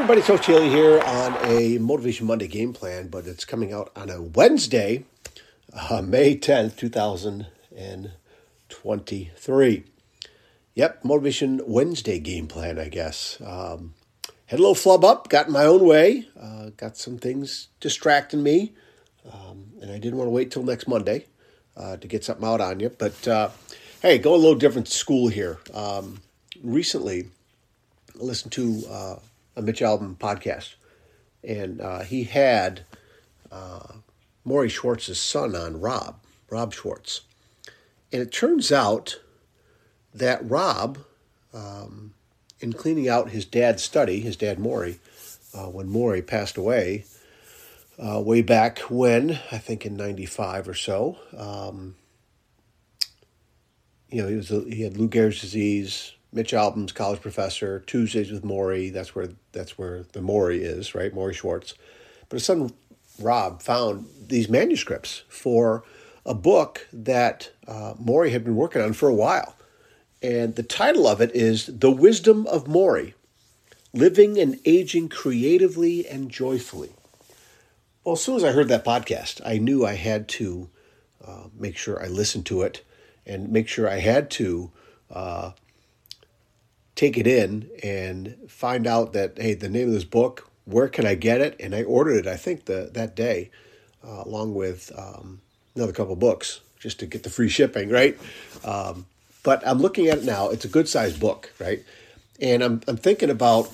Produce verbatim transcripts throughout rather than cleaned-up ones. everybody, Coach Daly here on a Motivation Monday game plan, but it's coming out on a Wednesday, uh, May tenth, two thousand twenty-three. Yep, Motivation Wednesday game plan, I guess. Um, had a little flub up, got in my own way, uh, got some things distracting me, um, and I didn't want to wait till next Monday uh, to get something out on you. But uh, hey, go a little different school here. Um, recently, I listened to uh, a Mitch Albom podcast, and uh, he had uh, Morrie Schwartz's son on, Rob, Rob Schwartz. And it turns out that Rob, um, in cleaning out his dad's study, his dad Morrie, uh, when Morrie passed away, uh, way back when, I think in ninety-five or so, um, you know, he was he had Lou Gehrig's disease, Mitch Albom's college professor, Tuesdays with Morrie, that's where that's where the Morrie is, right, Morrie Schwartz. But his son Rob found these manuscripts for a book that uh, Morrie had been working on for a while. And the title of it is The Wisdom of Morrie, Living and Aging Creatively and Joyfully. Well, as soon as I heard that podcast, I knew I had to uh, make sure I listened to it and make sure I had to uh, take it in and find out that, hey, the name of this book, where can I get it? And I ordered it, I think, the, that day, uh, along with um, another couple books just to get the free shipping, right? Um But I'm looking at it now. It's a good-sized book, right? And I'm I'm thinking about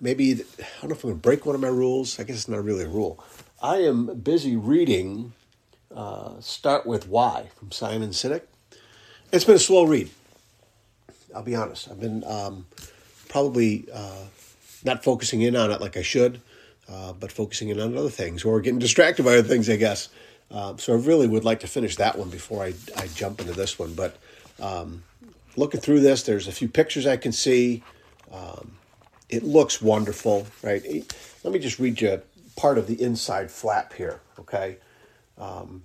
maybe, I don't know if I'm going to break one of my rules. I guess it's not really a rule. I am busy reading uh, Start With Why from Simon Sinek. It's been a slow read. I'll be honest. I've been um, probably uh, not focusing in on it like I should, uh, but focusing in on other things or getting distracted by other things, I guess. Uh, so I really would like to finish that one before I, I jump into this one, but Um, looking through this, there's a few pictures I can see. Um, it looks wonderful, right? Let me just read you part of the inside flap here, okay? Um,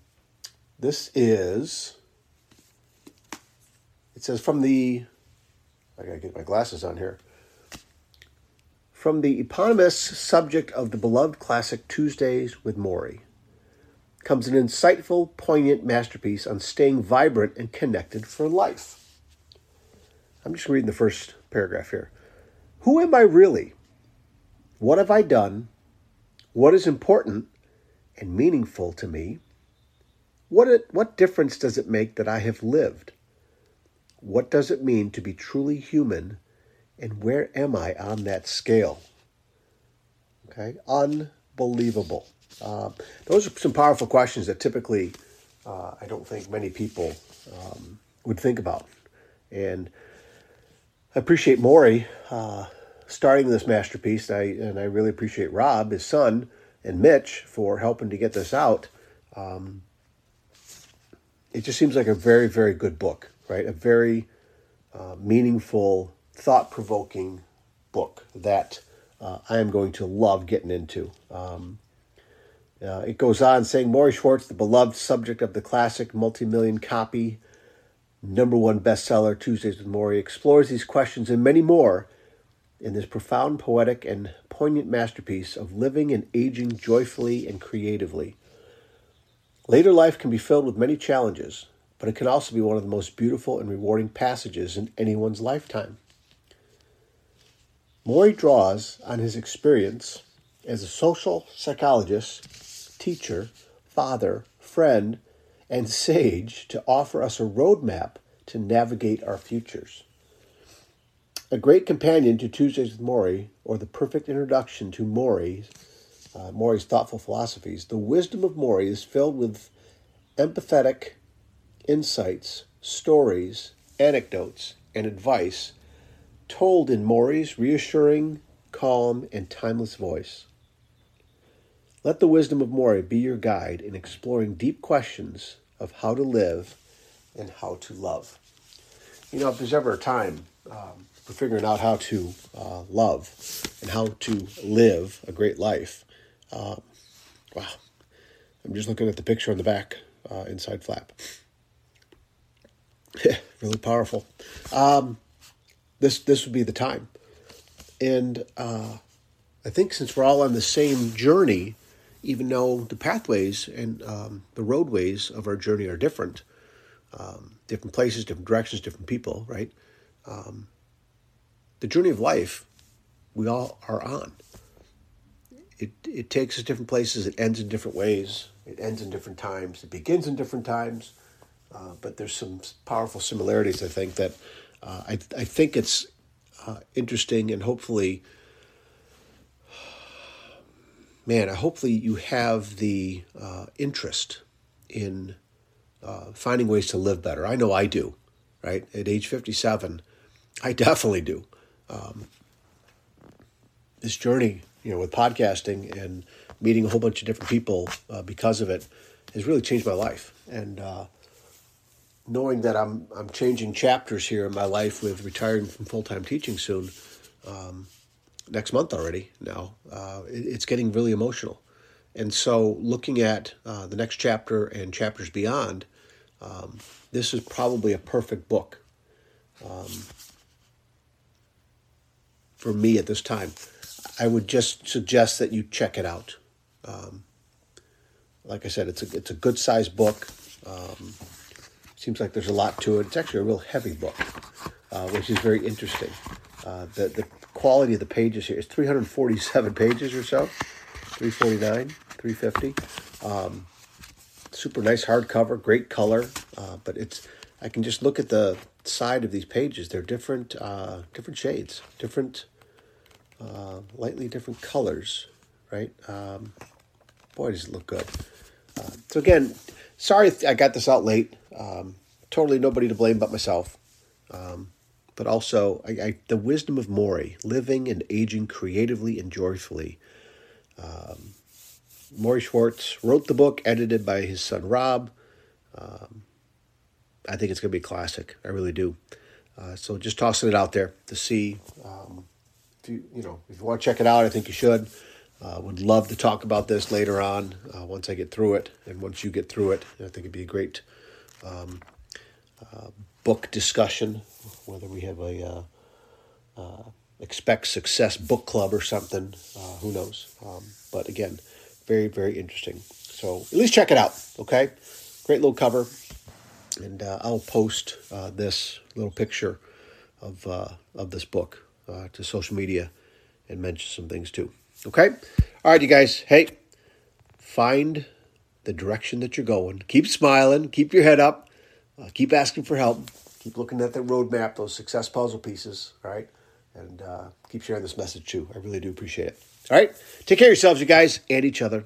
this is, it says from the, I gotta get my glasses on here. From the eponymous subject of the beloved classic Tuesdays with Morrie comes an insightful, poignant masterpiece on staying vibrant and connected for life. I'm just reading the first paragraph here. Who am I really? What have I done? What is important and meaningful to me? What it, what difference does it make that I have lived? What does it mean to be truly human? And where am I on that scale? Okay, unbelievable. Uh, those are some powerful questions that typically uh, I don't think many people um, would think about. And I appreciate Morrie uh, starting this masterpiece. I, and I really appreciate Rob, his son, and Mitch for helping to get this out. Um, it just seems like a very, very good book, right? A very uh, meaningful, thought-provoking book that uh, I am going to love getting into. Um Uh, it goes on saying, Morrie Schwartz, the beloved subject of the classic multi-million copy, number one bestseller, Tuesdays with Morrie, explores these questions and many more in this profound, poetic, and poignant masterpiece of living and aging joyfully and creatively. Later life can be filled with many challenges, but it can also be one of the most beautiful and rewarding passages in anyone's lifetime. Morrie draws on his experience as a social psychologist, teacher, father, friend, and sage to offer us a roadmap to navigate our futures. A great companion to Tuesdays with Morrie, or the perfect introduction to Morrie's, uh, Morrie's thoughtful philosophies, the wisdom of Morrie is filled with empathetic insights, stories, anecdotes, and advice told in Morrie's reassuring, calm, and timeless voice. Let the wisdom of Morrie be your guide in exploring deep questions of how to live and how to love. You know, if there's ever a time um, for figuring out how to uh, love and how to live a great life, um, wow, I'm just looking at the picture on the back, uh, inside flap. Really powerful. Um, this this would be the time. And uh, I think since we're all on the same journey, even though the pathways and um, the roadways of our journey are different, um, different places, different directions, different people, right? Um, the journey of life we all are on. It it takes us different places. It ends in different ways. It ends in different times. It begins in different times. Uh, but there's some powerful similarities, I think, that uh, I I think it's uh, interesting, and hopefully, man, hopefully you have the uh, interest in uh, finding ways to live better. I know I do, right? At age fifty-seven, I definitely do. Um, this journey, you know, with podcasting and meeting a whole bunch of different people uh, because of it has really changed my life. And uh, knowing that I'm I'm changing chapters here in my life with retiring from full-time teaching soon, um, next month already now, uh, it, it's getting really emotional. And so looking at uh, the next chapter and chapters beyond, um, this is probably a perfect book um, for me at this time. I would just suggest that you check it out. Um, like I said, it's a it's a good sized book. Um, seems like there's a lot to it. It's actually a real heavy book, uh, which is very interesting. Uh, the the quality of the pages here is three hundred forty-seven pages or so, three forty-nine, three fifty. Um, super nice hardcover, great color. Uh, but it's I can just look at the side of these pages. They're different uh, different shades, different. Uh, lightly different colors, right? Um, boy, does it look good. Uh, so again, sorry I got this out late. Um, totally nobody to blame but myself. Um, but also, I, I, The Wisdom of Morrie, Living and Aging Creatively and Joyfully. Um, Morrie Schwartz wrote the book, edited by his son, Rob. Um, I think it's going to be a classic. I really do. Uh, so just tossing it out there to see... Um, If you, you know, if you want to check it out, I think you should. Uh, would love to talk about this later on uh, once I get through it, and once you get through it, I think it'd be a great um, uh, book discussion. Whether we have a uh, uh, Expect Success book club or something, uh, who knows? Um, but again, very very interesting. So at least check it out. Okay, great little cover, and uh, I'll post uh, this little picture of uh, of this book. Uh, to social media and mention some things too. Okay? All right, you guys. Hey, find the direction that you're going. Keep smiling. Keep your head up. Uh, keep asking for help. Keep looking at the roadmap, those success puzzle pieces. All right? And uh, keep sharing this message too. I really do appreciate it. All right? Take care of yourselves, you guys, and each other.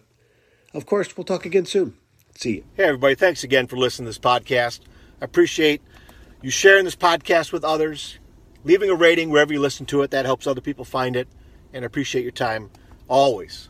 Of course, we'll talk again soon. See you. Hey, everybody. Thanks again for listening to this podcast. I appreciate you sharing this podcast with others. Leaving a rating wherever you listen to it, that helps other people find it. And I appreciate your time, always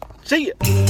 See you.